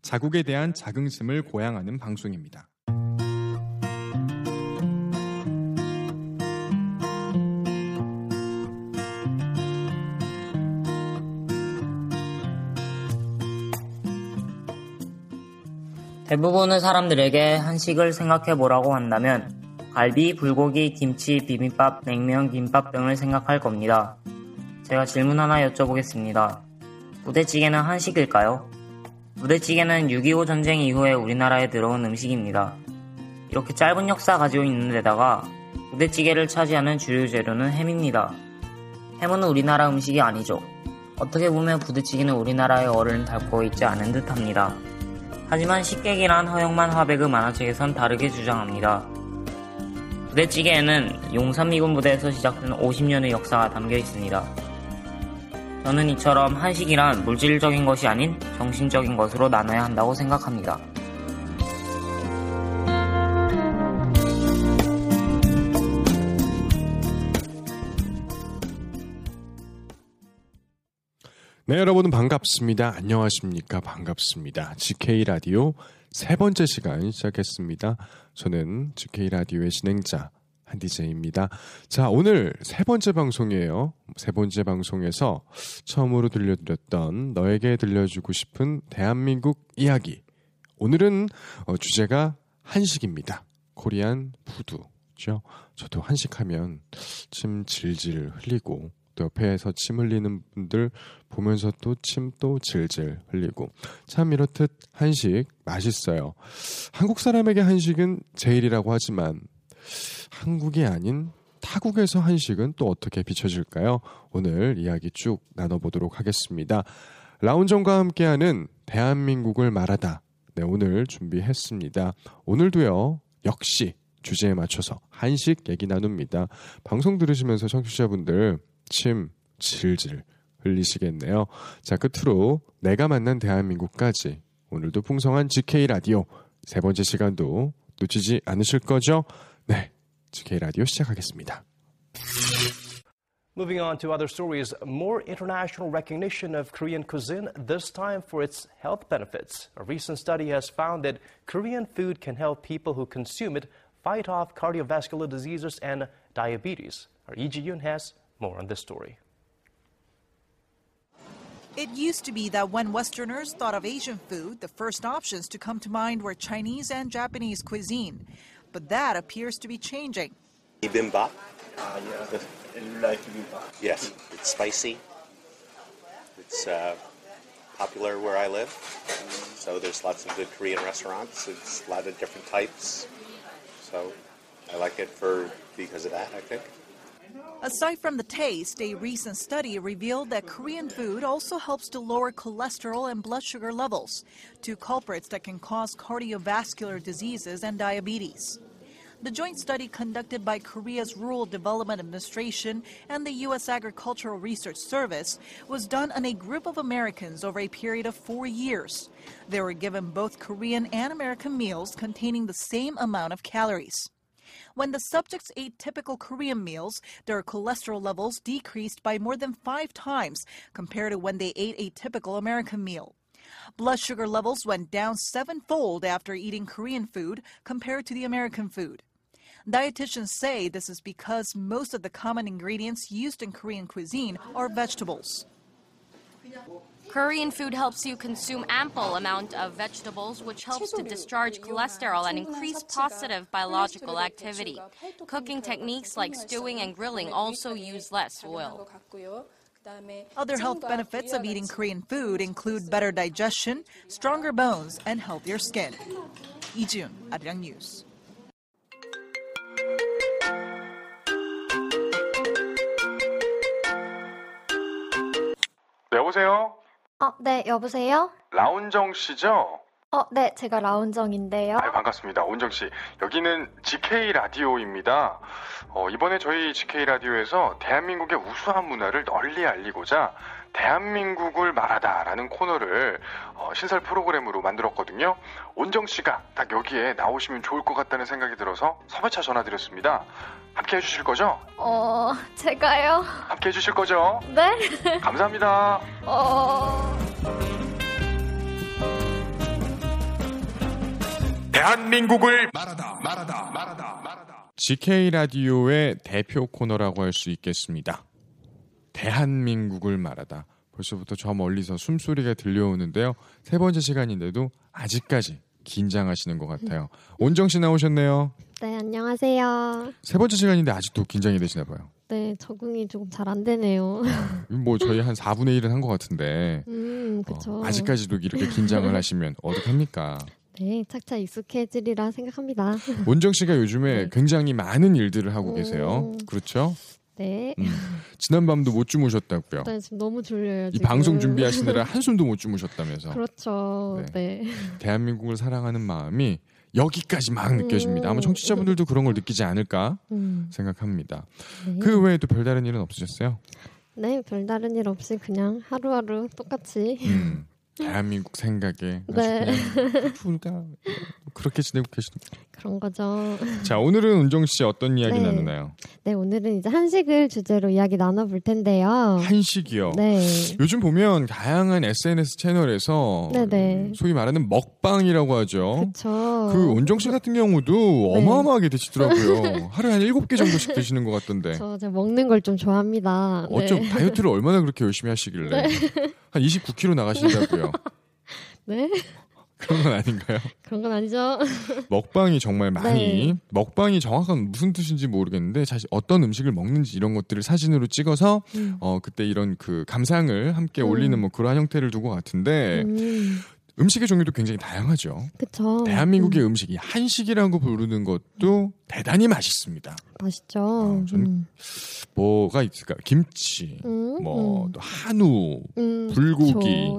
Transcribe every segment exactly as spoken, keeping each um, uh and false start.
자국에 대한 자긍심을 고양하는 방송입니다. 대부분의 사람들에게 한식을 생각해보라고 한다면 갈비, 불고기, 김치, 비빔밥, 냉면, 김밥 등을 생각할 겁니다. 제가 질문 하나 여쭤보겠습니다. 부대찌개는 한식일까요? 부대찌개는 육이오 전쟁 이후에 우리나라에 들어온 음식입니다. 이렇게 짧은 역사 가지고 있는 데다가 부대찌개를 차지하는 주류 재료는 햄입니다. 햄은 우리나라 음식이 아니죠. 어떻게 보면 부대찌개는 우리나라의 어를 닮고 있지 않은 듯합니다. 하지만 식객이란 허영만 화백의 만화책에선 다르게 주장합니다. 부대찌개에는 용산미군 부대에서 시작된 오십 년의 역사가 담겨 있습니다. 저는 이처럼 한식이란 물질적인 것이 아닌 정신적인 것으로 나눠야 한다고 생각합니다. 네, 여러분 반갑습니다. 안녕하십니까? 반갑습니다. 지케이 라디오 세 번째 시간 시작했습니다. 저는 지케이 라디오의 진행자 한 디제이입니다. 자, 오늘 세 번째 방송이에요. 세 번째 방송에서 처음으로 들려드렸던 너에게 들려주고 싶은 대한민국 이야기. 오늘은 어, 주제가 한식입니다. 코리안 푸드죠. 저도 한식하면 침 질질 흘리고 또 옆에서 침 흘리는 분들 보면서 또 침 또 질질 흘리고 참 이렇듯 한식 맛있어요. 한국 사람에게 한식은 제일이라고 하지만 한국이 아닌 타국에서 한식은 또 어떻게 비춰질까요? 오늘 이야기 쭉 나눠보도록 하겠습니다. 라운정과 함께하는 대한민국을 말하다. 네, 오늘 준비했습니다. 오늘도요, 역시 주제에 맞춰서 한식 얘기 나눕니다. 방송 들으시면서 청취자분들 침 질질 흘리시겠네요. 자, 끝으로 내가 만난 대한민국까지 오늘도 풍성한 지케이 라디오 세 번째 시간도 놓치지 않으실 거죠? 네, 지케이 라디오 시작하겠습니다. Moving on to other stories, more international recognition of Korean cuisine, this time for its health benefits. A recent study has found that Korean food can help people who consume it fight off cardiovascular diseases and diabetes. Our Lee Ji-yoon has more on this story. It used to be that when Westerners thought of Asian food, the first options to come to mind were Chinese and Japanese cuisine. But that appears to be changing. Bibimbap? Uh, yeah. I like bibimbap. Yes, it's spicy. It's uh, popular where I live. So there's lots of good Korean restaurants. It's a lot of different types. So I like it for because of that, I think. Aside from the taste, a recent study revealed that Korean food also helps to lower cholesterol and blood sugar levels, two culprits that can cause cardiovascular diseases and diabetes. The joint study conducted by Korea's Rural Development Administration and the U S Agricultural Research Service was done on a group of Americans over a period of four years. They were given both Korean and American meals containing the same amount of calories. When the subjects ate typical Korean meals, their cholesterol levels decreased by more than five times compared to when they ate a typical American meal. Blood sugar levels went down sevenfold after eating Korean food compared to the American food. Dietitians say this is because most of the common ingredients used in Korean cuisine are vegetables. Korean food helps you consume ample amount of vegetables, which helps to discharge cholesterol and increase positive biological activity. Cooking techniques like stewing and grilling also use less oil. Other health benefits of eating Korean food include better digestion, stronger bones, and healthier skin. Lee Ji-yoon, Arirang News. 여보세요? 어, 네, 여보세요? 라운정 씨죠? 어, 네, 제가 라운정인데요. 아유, 반갑습니다. 온정 씨. 여기는 지케이 라디오입니다. 어, 이번에 저희 지케이 라디오에서 대한민국의 우수한 문화를 널리 알리고자 대한민국을 말하다라는 코너를 어, 신설 프로그램으로 만들었거든요. 온정 씨가 딱 여기에 나오시면 좋을 것 같다는 생각이 들어서 섭외차 전화드렸습니다. 함께해 주실 거죠? 어, 제가요? 함께해 주실 거죠? 네? 감사합니다. 어... 대한민국을 말하다, 말하다, 말하다, 말하다. 지케이 라디오의 대표 코너라고 할 수 있겠습니다. 대한민국을 말하다. 벌써부터 저 멀리서 숨소리가 들려오는데요. 세 번째 시간인데도 아직까지 긴장하시는 것 같아요. 온정 씨 나오셨네요. 네, 안녕하세요. 세 번째 시간인데 아직도 긴장이 되시나 봐요. 네, 적응이 조금 잘 안 되네요. 뭐 저희 한 사분의 일은 한 것 같은데 음, 그쵸. 어, 아직까지도 이렇게 긴장을 하시면 어떡합니까? 네, 차차 익숙해지리라 생각합니다. 원정 씨가 요즘에 네. 굉장히 많은 일들을 하고 계세요. 음... 그렇죠? 네. 음. 지난밤도 못 주무셨다고요? 네, 지금 너무 졸려요. 지금. 이 방송 준비하시느라 한숨도 못 주무셨다면서. 그렇죠. 네. 네. 대한민국을 사랑하는 마음이 여기까지 막 느껴집니다. 아마 청취자분들도 그런 걸 느끼지 않을까 음. 생각합니다. 네. 그 외에도 별다른 일은 없으셨어요? 네, 별다른 일 없이 그냥 하루하루 똑같이. 음. 대한민국 생각에 네. 불가 그렇게 지내고 계시는 그런 거죠. 자, 오늘은 은정 씨 어떤 이야기 네. 나누나요? 네, 오늘은 이제 한식을 주제로 이야기 나눠볼 텐데요. 한식이요? 네. 요즘 보면 다양한 에스엔에스 채널에서 네네. 소위 말하는 먹방이라고 하죠. 그렇죠. 그 은정 씨 같은 경우도 어마어마하게 네. 드시더라고요. 하루에 한 일곱 개 정도씩 드시는 것 같던데. 저 제가 먹는 걸 좀 좋아합니다. 어쩜 네. 다이어트를 얼마나 그렇게 열심히 하시길래 네. 한 이십구 킬로그램 나가신다고요. 네? 그런 건 아닌가요? 그런 건 아니죠. 먹방이 정말 많이 네. 먹방이 정확한 무슨 뜻인지 모르겠는데 사실 어떤 음식을 먹는지 이런 것들을 사진으로 찍어서 음. 어 그때 이런 그 감상을 함께 음. 올리는 뭐 그러한 형태를 두고 같은데 음. 음식의 종류도 굉장히 다양하죠. 그렇죠. 대한민국의 음. 음식이 한식이라고 부르는 것도 대단히 맛있습니다. 맛있죠. 어, 전 음. 뭐가 있을까? 김치, 음? 뭐 음. 한우, 음, 불고기,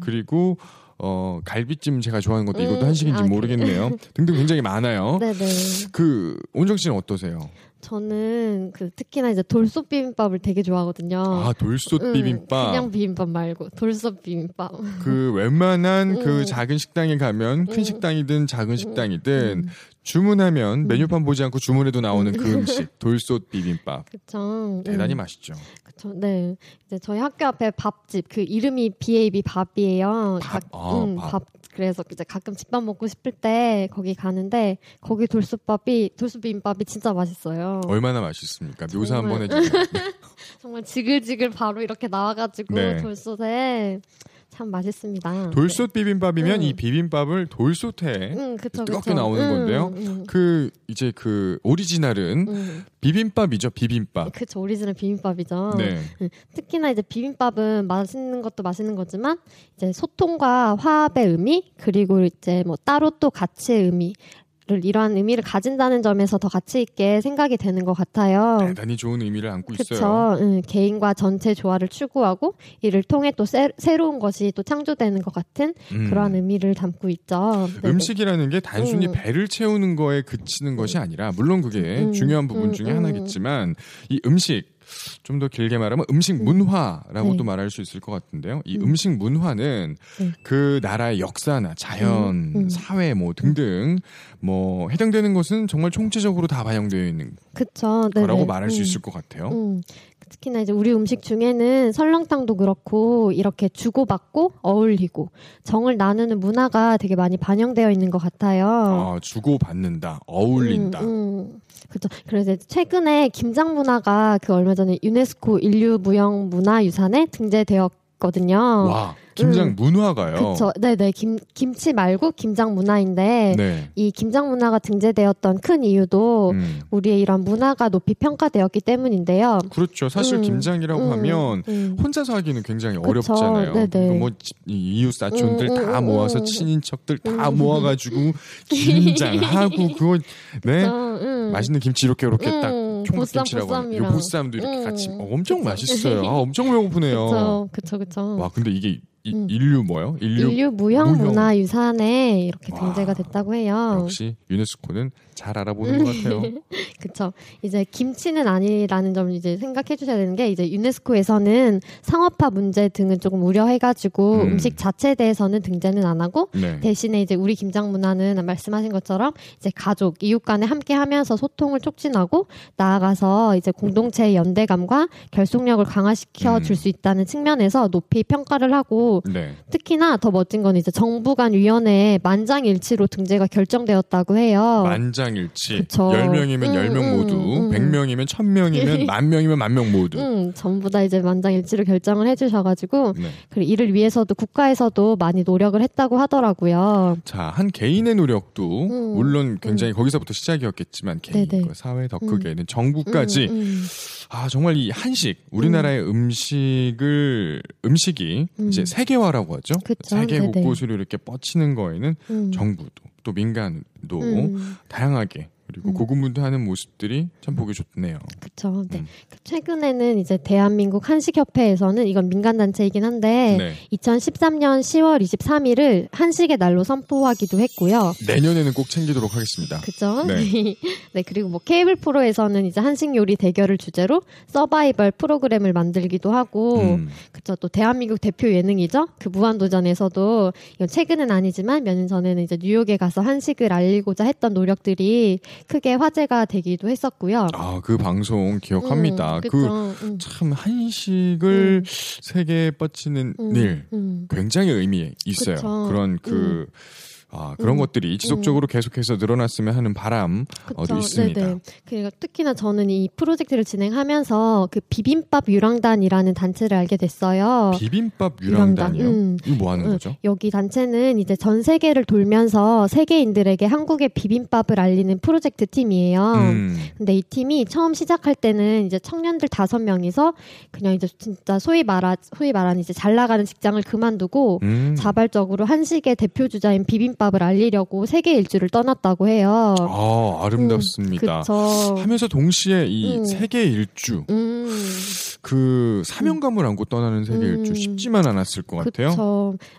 그리고 어, 갈비찜 제가 좋아하는 것도 음. 이것도 한식인지 아, 모르겠네요. 그래. 등등 굉장히 많아요. 네네. 그 온정 씨는 어떠세요? 저는 그 특히나 이제 돌솥 비빔밥을 되게 좋아하거든요. 아, 돌솥 비빔밥. 음, 그냥 비빔밥 말고 돌솥 비빔밥. 그 웬만한 음. 그 작은 식당에 가면 큰 식당이든 작은 식당이든 음. 주문하면 메뉴판 보지 않고 주문해도 나오는 그 음식 돌솥 비빔밥. 그쵸. 대단히 음. 맛있죠. 그쵸. 네. 이제 저희 학교 앞에 밥집 그 이름이 비에이비 밥이에요. 밥. 가, 아, 음, 밥. 밥. 그래서 이제 가끔 집밥 먹고 싶을 때 거기 가는데 거기 돌솥밥이 돌솥 비빔밥이 진짜 맛있어요. 얼마나 맛있습니까? 정말, 묘사 한번 해주세요. 정말 지글지글 바로 이렇게 나와가지고 네. 돌솥에 참 맛있습니다. 돌솥 비빔밥이면 음. 이 비빔밥을 돌솥에 음, 그쵸, 뜨겁게 그쵸. 나오는 음, 건데요. 음. 그 이제 그 오리지널은 음. 비빔밥이죠, 비빔밥. 그렇죠, 오리지널 비빔밥이죠. 네. 특히나 이제 비빔밥은 맛있는 것도 맛있는 거지만 이제 소통과 화합의 의미 그리고 이제 뭐 따로 또 가치의 의미. 이러한 의미를 가진다는 점에서 더 가치 있게 생각이 되는 것 같아요. 대단히 좋은 의미를 안고 그쵸? 있어요. 응, 개인과 전체 조화를 추구하고 이를 통해 또 새, 새로운 것이 또 창조되는 것 같은 음. 그러한 의미를 담고 있죠. 네네. 음식이라는 게 단순히 음. 배를 채우는 거에 그치는 것이 아니라 물론 그게 음. 중요한 부분 음. 중에 음. 하나겠지만 이 음식 좀 더 길게 말하면 음식 문화라고도 네. 말할 수 있을 것 같은데요. 이 음. 음식 문화는 네. 그 나라의 역사나 자연, 음. 사회 뭐 등등 뭐 해당되는 것은 정말 총체적으로 다 반영되어 있는 그쵸. 거라고 네네. 말할 음. 수 있을 것 같아요. 음. 특히나 이제 우리 음식 중에는 설렁탕도 그렇고 이렇게 주고받고 어울리고 정을 나누는 문화가 되게 많이 반영되어 있는 것 같아요. 아, 주고받는다, 어울린다. 음, 음. 그렇죠. 그래서 최근에 김장 문화가 그 얼마 전에 유네스코 인류무형문화유산에 등재되었. 있거든요. 와, 김장 음. 문화가요? 그렇죠. 네네. 김, 김치 말고 김장 문화인데 네. 이 김장 문화가 등재되었던 큰 이유도 음. 우리의 이런 문화가 높이 평가되었기 때문인데요. 그렇죠. 사실 음. 김장이라고 음. 하면 음. 혼자서 하기는 굉장히 그렇죠. 어렵잖아요. 네네. 뭐 이웃 사촌들 음. 다 모아서 음. 친인척들 다 음. 모아가지고 김장하고 그거 네 음. 맛있는 김치 이렇게 이렇게 음. 딱 총각김치라고 하는 요 보쌈도 이렇게 음. 같이 어, 엄청 그쵸. 맛있어요. 아, 엄청 배고프네요. 그렇죠, 그렇죠. 와, 근데 이게 이, 음. 인류 뭐요? 인류, 인류 무형 문화 유산에 이렇게 등재가 됐다고 해요. 역시 유네스코는 잘 알아보는 것 같아요. 그렇죠. 이제 김치는 아니라는 점을 이제 생각해 주셔야 되는 게 이제 유네스코에서는 상업화 문제 등을 조금 우려해가지고 음. 음식 자체에 대해서는 등재는 안 하고 네. 대신에 이제 우리 김장 문화는 말씀하신 것처럼 이제 가족 이웃간에 함께하면서 소통을 촉진하고 나아가서 이제 공동체의 연대감과 결속력을 강화시켜 줄 수 있다는 측면에서 높이 평가를 하고. 네. 특히나 더 멋진 건 이제 정부 간 위원회에 만장일치로 등재가 결정되었다고 해요. 만장일치. 그쵸. 열 명이면 음, 열 명 모두, 음, 음. 백 명이면 천 명이면 만 명이면 만 명 모두. 음, 전부 다 이제 만장일치로 결정을 해주셔가지고 네. 그리고 이를 위해서도 국가에서도 많이 노력을 했다고 하더라고요. 자, 한 개인의 노력도 음, 물론 굉장히 음. 거기서부터 시작이었겠지만 개인, 사회 더 크게는 음. 정부까지 음, 음. 아 정말 이 한식, 우리나라의 음. 음식을 음식이 음. 이제 세계화라고 하죠. 그쵸, 세계 네네. 곳곳으로 이렇게 뻗치는 거에는 음. 정부도 또 민간도 음. 다양하게 그리고 음. 고군분투하는 모습들이 참 보기 좋네요. 그렇죠. 네. 음. 최근에는 이제 대한민국 한식협회에서는 이건 민간 단체이긴 한데 네. 이천십삼 년 시월 이십삼 일을 한식의 날로 선포하기도 했고요. 내년에는 꼭 챙기도록 하겠습니다. 그렇죠. 네. 네. 그리고 뭐 케이블 프로에서는 이제 한식 요리 대결을 주제로 서바이벌 프로그램을 만들기도 하고 음. 그렇죠. 또 대한민국 대표 예능이죠. 그 무한도전에서도 이건 최근은 아니지만 몇 년 전에는 이제 뉴욕에 가서 한식을 알리고자 했던 노력들이 크게 화제가 되기도 했었고요. 아, 그 방송 기억합니다. 음, 그 참 한식을 음. 세계에 뻗치는 음, 일 음. 굉장히 의미 있어요. 그쵸. 그런 그 음. 아, 그런 음, 것들이 지속적으로 음. 계속해서 늘어났으면 하는 바람도 그쵸, 있습니다. 네네. 그리고 특히나 저는 이 프로젝트를 진행하면서 그 비빔밥 유랑단이라는 단체를 알게 됐어요. 비빔밥 유랑단이요? 유랑단. 음. 이거 뭐 하는 음. 거죠? 여기 단체는 이제 전 세계를 돌면서 세계인들에게 한국의 비빔밥을 알리는 프로젝트 팀이에요. 음. 근데 이 팀이 처음 시작할 때는 이제 청년들 다섯 명이서 그냥 이제 진짜 소위 말하 소위 말하는 이제 잘 나가는 직장을 그만두고 음. 자발적으로 한식의 대표 주자인 비빔밥 밥을 알리려고 세계 일주를 떠났다고 해요. 아, 아름답습니다. 음, 하면서 동시에 이 음. 세계 일주 음. 그 사명감을 안고 떠나는 세계 일주 음. 쉽지만 않았을 것 그쵸. 같아요.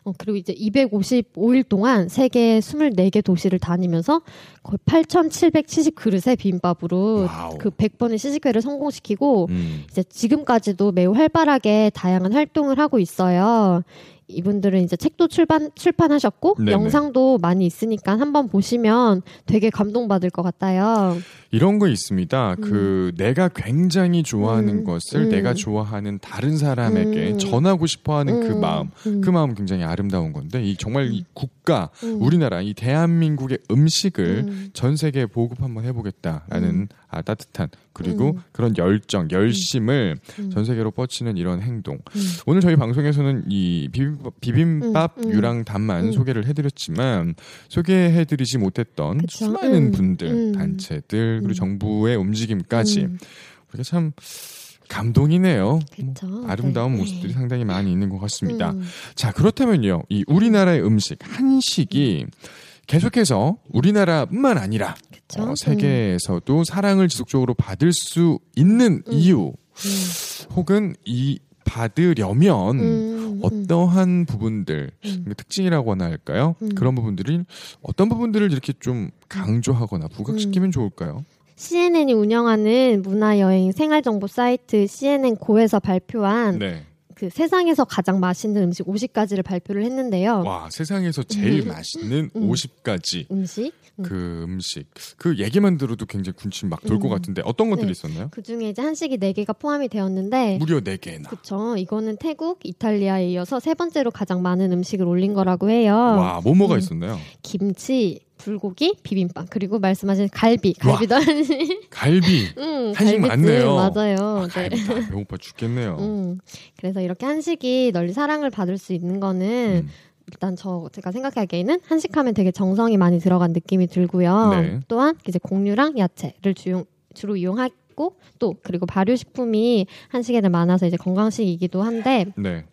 어, 그리고 이제 이백오십오 일 동안 세계 이십사 개 도시를 다니면서 거의 팔천칠백칠십 그릇의 비빔밥으로 와우. 그 백 번의 시식회를 성공시키고 음. 이제 지금까지도 매우 활발하게 다양한 활동을 하고 있어요. 이분들은 이제 책도 출판, 출판하셨고 네네. 영상도 많이 있으니까 한번 보시면 되게 감동받을 것 같아요. 이런 거 있습니다. 음. 그 내가 굉장히 좋아하는 음. 것을 음. 내가 좋아하는 다른 사람에게 음. 전하고 싶어하는 음. 그 마음 음. 그 마음 굉장히 아름다운 건데 이 정말 음. 이 국가 음. 우리나라 이 대한민국의 음식을 음. 전 세계에 보급 한번 해보겠다라는 음. 아, 따뜻한 그리고 음. 그런 열정, 열심을 음. 전 세계로 뻗치는 이런 행동. 음. 오늘 저희 방송에서는 이 비빔밥, 비빔밥 음. 유랑단만 음. 소개를 해드렸지만 소개해드리지 못했던 그쵸? 수많은 음. 분들, 음. 단체들 그리고 음. 정부의 움직임까지 음. 그게 참 감동이네요. 뭐, 아름다운 네. 모습들이 상당히 많이 있는 것 같습니다. 음. 자 그렇다면요, 이 우리나라의 음식 한식이 계속해서 우리나라뿐만 아니라 어, 세계에서도 음. 사랑을 지속적으로 받을 수 있는 음. 이유 음. 혹은 이 받으려면 음. 어떠한 부분들 음. 특징이라고나 할까요? 음. 그런 부분들이 어떤 부분들을 이렇게 좀 강조하거나 부각시키면 음. 좋을까요? 씨엔엔이 운영하는 문화여행 생활정보 사이트 씨엔엔고에서 발표한 네. 그 세상에서 가장 맛있는 음식 오십 가지를 발표를 했는데요. 와, 세상에서 제일 음. 맛있는 음. 오십 가지 음식? 음. 그 음식. 그 얘기만 들어도 굉장히 군침 막 돌 것 음. 같은데 어떤 것들이 네. 있었나요? 그 중에 이제 한식이 네 개가 포함이 되었는데 무려 네 개나. 그렇죠. 이거는 태국, 이탈리아에 이어서 세 번째로 가장 많은 음식을 올린 거라고 해요. 와, 뭐뭐가 음. 있었나요? 김치, 불고기, 비빔밥, 그리고 말씀하신 갈비, 갈비도 아니. 갈비. 응, 한식 맞네요. 맞아요. 아, 네. 갈비 배고파 죽겠네요. 음, 그래서 이렇게 한식이 널리 사랑을 받을 수 있는 거는 음. 일단 저 제가 생각하기에는 한식하면 되게 정성이 많이 들어간 느낌이 들고요. 네. 또한 이제 곡류랑 야채를 주용, 주로 이용했고 또 그리고 발효식품이 한식에는 많아서 이제 건강식이기도 한데 네.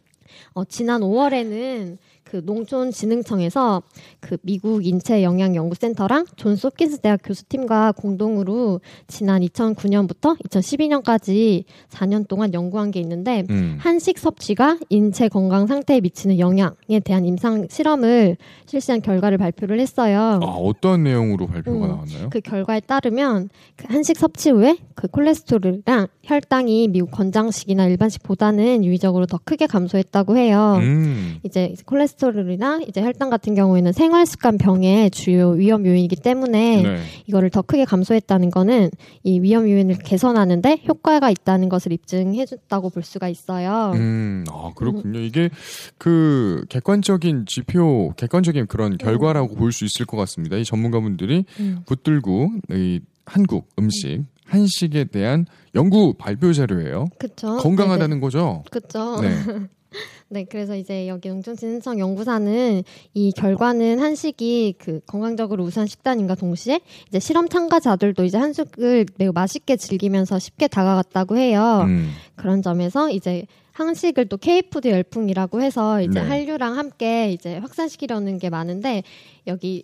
어, 지난 오월에는 그 농촌진흥청에서 그 미국 인체영양연구센터랑 존스홉킨스 대학 교수팀과 공동으로 지난 이천구 년부터 이천십이 년까지 사 년 동안 연구한 게 있는데 음. 한식 섭취가 인체 건강 상태에 미치는 영향에 대한 임상 실험을 실시한 결과를 발표를 했어요. 아, 어떤 내용으로 발표가 음, 나왔나요? 그 결과에 따르면 그 한식 섭취 후에 그 콜레스테롤이랑 혈당이 미국 권장식이나 일반식보다는 유의적으로 더 크게 감소했다고 해요. 음. 이제 콜레스 콜레스테롤이나 이제 혈당 같은 경우에는 생활습관 병의 주요 위험 요인이기 때문에 네. 이거를 더 크게 감소했다는 거는 이 위험 요인을 개선하는데 효과가 있다는 것을 입증해줬다고 볼 수가 있어요. 음, 아 그렇군요. 음. 이게 그 객관적인 지표, 객관적인 그런 결과라고 음. 볼 수 있을 것 같습니다. 이 전문가분들이 음. 붙들고 이 한국 음식. 음. 한식에 대한 연구 발표 자료예요. 그쵸. 건강하다는 네네. 거죠. 그렇죠. 네. 네, 그래서 이제 여기 농촌진흥청 연구사는 이 결과는 한식이 그 건강적으로 우수한 식단인가 동시에 이제 실험 참가자들도 이제 한식을 매우 맛있게 즐기면서 쉽게 다가갔다고 해요. 음. 그런 점에서 이제 한식을 또 K푸드 열풍이라고 해서 이제 네. 한류랑 함께 이제 확산시키려는 게 많은데 여기에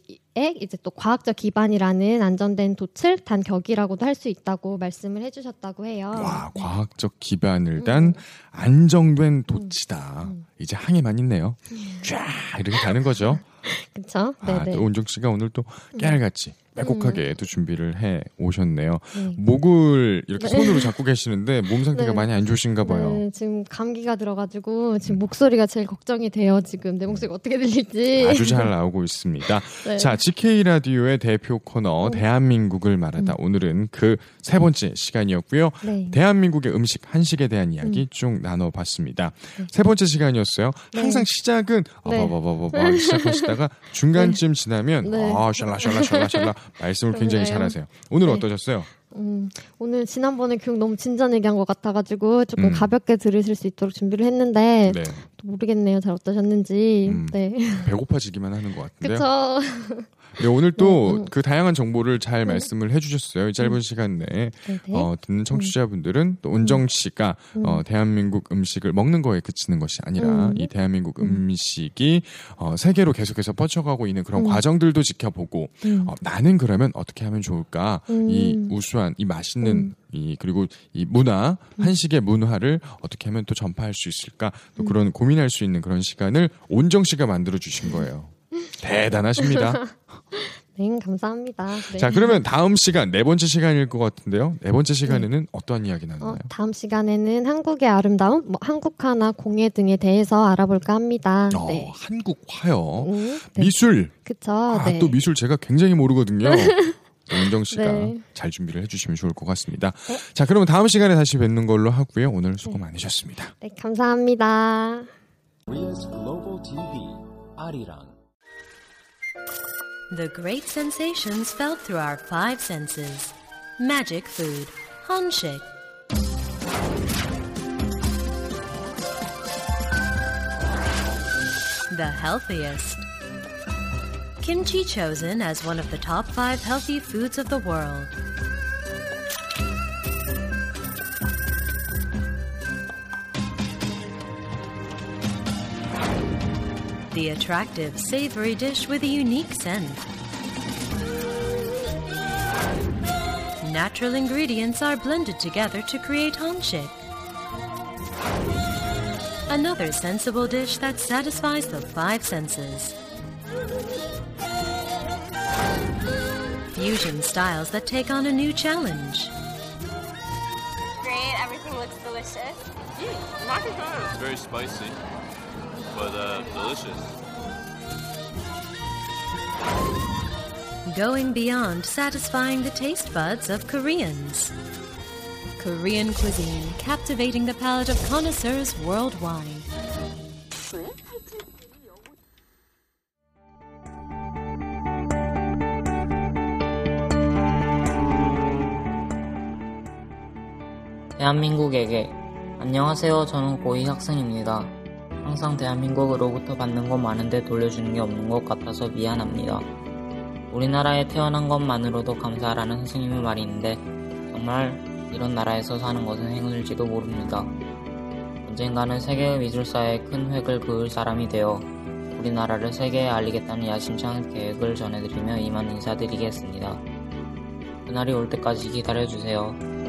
이제 또 과학적 기반이라는 안전된 도출 단 격이라고도 할 수 있다고 말씀을 해주셨다고 해요. 와, 과학적 기반을 단 음. 안정된 도치다. 음. 이제 항에만 있네요. 쫙 이렇게 가는 거죠. 그렇죠. 아, 또 은정 씨가 오늘 또 깨알같이 빼곡하게 음. 또 준비를 해 오셨네요. 네. 목을 이렇게 네. 손으로 잡고 계시는데 몸 상태가 네. 많이 안 좋으신가 봐요. 네. 지금 감기가 들어가지고 지금 목소리가 제일 걱정이 돼요. 지금 내 목소리가 어떻게 들릴지. 아주 잘 나오고 있습니다. 네. 자, 지케이 라디오의 대표 코너 오. 대한민국을 말하다. 음. 오늘은 그 세 번째 시간이었고요. 네. 대한민국의 음식, 한식에 대한 이야기 음. 쭉 나눠봤습니다. 네. 세 번째 시간이었어요. 네. 항상 시작은 네. 아바바바바바 시작하시다가 중간쯤 네. 지나면 네. 아 샬라샬라샬라샬라 말씀을 굉장히 그래요. 잘하세요. 오늘 네. 어떠셨어요? 음, 오늘 지난번에 교육 너무 진지한 얘기한 것 같아가지고 조금 음. 가볍게 들으실 수 있도록 준비를 했는데 네. 또 모르겠네요. 잘 어떠셨는지. 음, 네. 배고파지기만 하는 것 같은데요. 그쵸. 네, 오늘 또 음, 음. 그 다양한 정보를 잘 음. 말씀을 해주셨어요. 이 짧은 음. 시간 내에 어, 듣는 청취자분들은 또 은정 씨가 음. 어, 대한민국 음식을 먹는 거에 그치는 것이 아니라 음. 이 대한민국 음식이 어, 세계로 계속해서 뻗쳐가고 있는 그런 음. 과정들도 지켜보고 음. 어, 나는 그러면 어떻게 하면 좋을까 음. 이 우수한 이 맛있는 음. 이 그리고 이 문화 한식의 문화를 어떻게 하면 또 전파할 수 있을까 또 그런 음. 고민할 수 있는 그런 시간을 온정 씨가 만들어 주신 거예요. 대단하십니다. 네, 감사합니다. 네. 자, 그러면 다음 시간 네 번째 시간일 것 같은데요. 네 번째 시간에는 네. 어떠한 이야기 나누나요? 어, 다음 시간에는 한국의 아름다움, 뭐 한국화나 공예 등에 대해서 알아볼까 합니다. 어, 네. 한국화요. 음, 네. 미술. 그쵸. 아, 네. 또 미술 제가 굉장히 모르거든요. 은정 씨가 네. 잘 준비를 해주시면 좋을 것 같습니다. 네. 자, 그러면 다음 시간에 다시 뵙는 걸로 하고요. 오늘 수고 네. 많으셨습니다. 네, 감사합니다. The great sensations felt through our five senses. Magic food, 한식. The healthiest. Kimchi chosen as one of the top five healthy foods of the world. The attractive, savory dish with a unique scent. Natural ingredients are blended together to create hanshik. Another sensible dish that satisfies the five senses. Fusion styles that take on a new challenge. Great, everything looks delicious. Mm, not too bad. It's very spicy, but uh, delicious. Going beyond satisfying the taste buds of Koreans. Korean cuisine captivating the palate of connoisseurs worldwide. 대한민국에게. 안녕하세요. 저는 고이 학생입니다. 항상 대한민국으로부터 받는 건 많은데 돌려주는 게 없는 것 같아서 미안합니다. 우리나라에 태어난 것만으로도 감사하라는 선생님의 말이 있는데 정말 이런 나라에서 사는 것은 행운일지도 모릅니다. 언젠가는 세계의 미술사에 큰 획을 그을 사람이 되어 우리나라를 세계에 알리겠다는 야심찬 계획을 전해드리며 이만 인사드리겠습니다. 그날이 올 때까지 기다려주세요.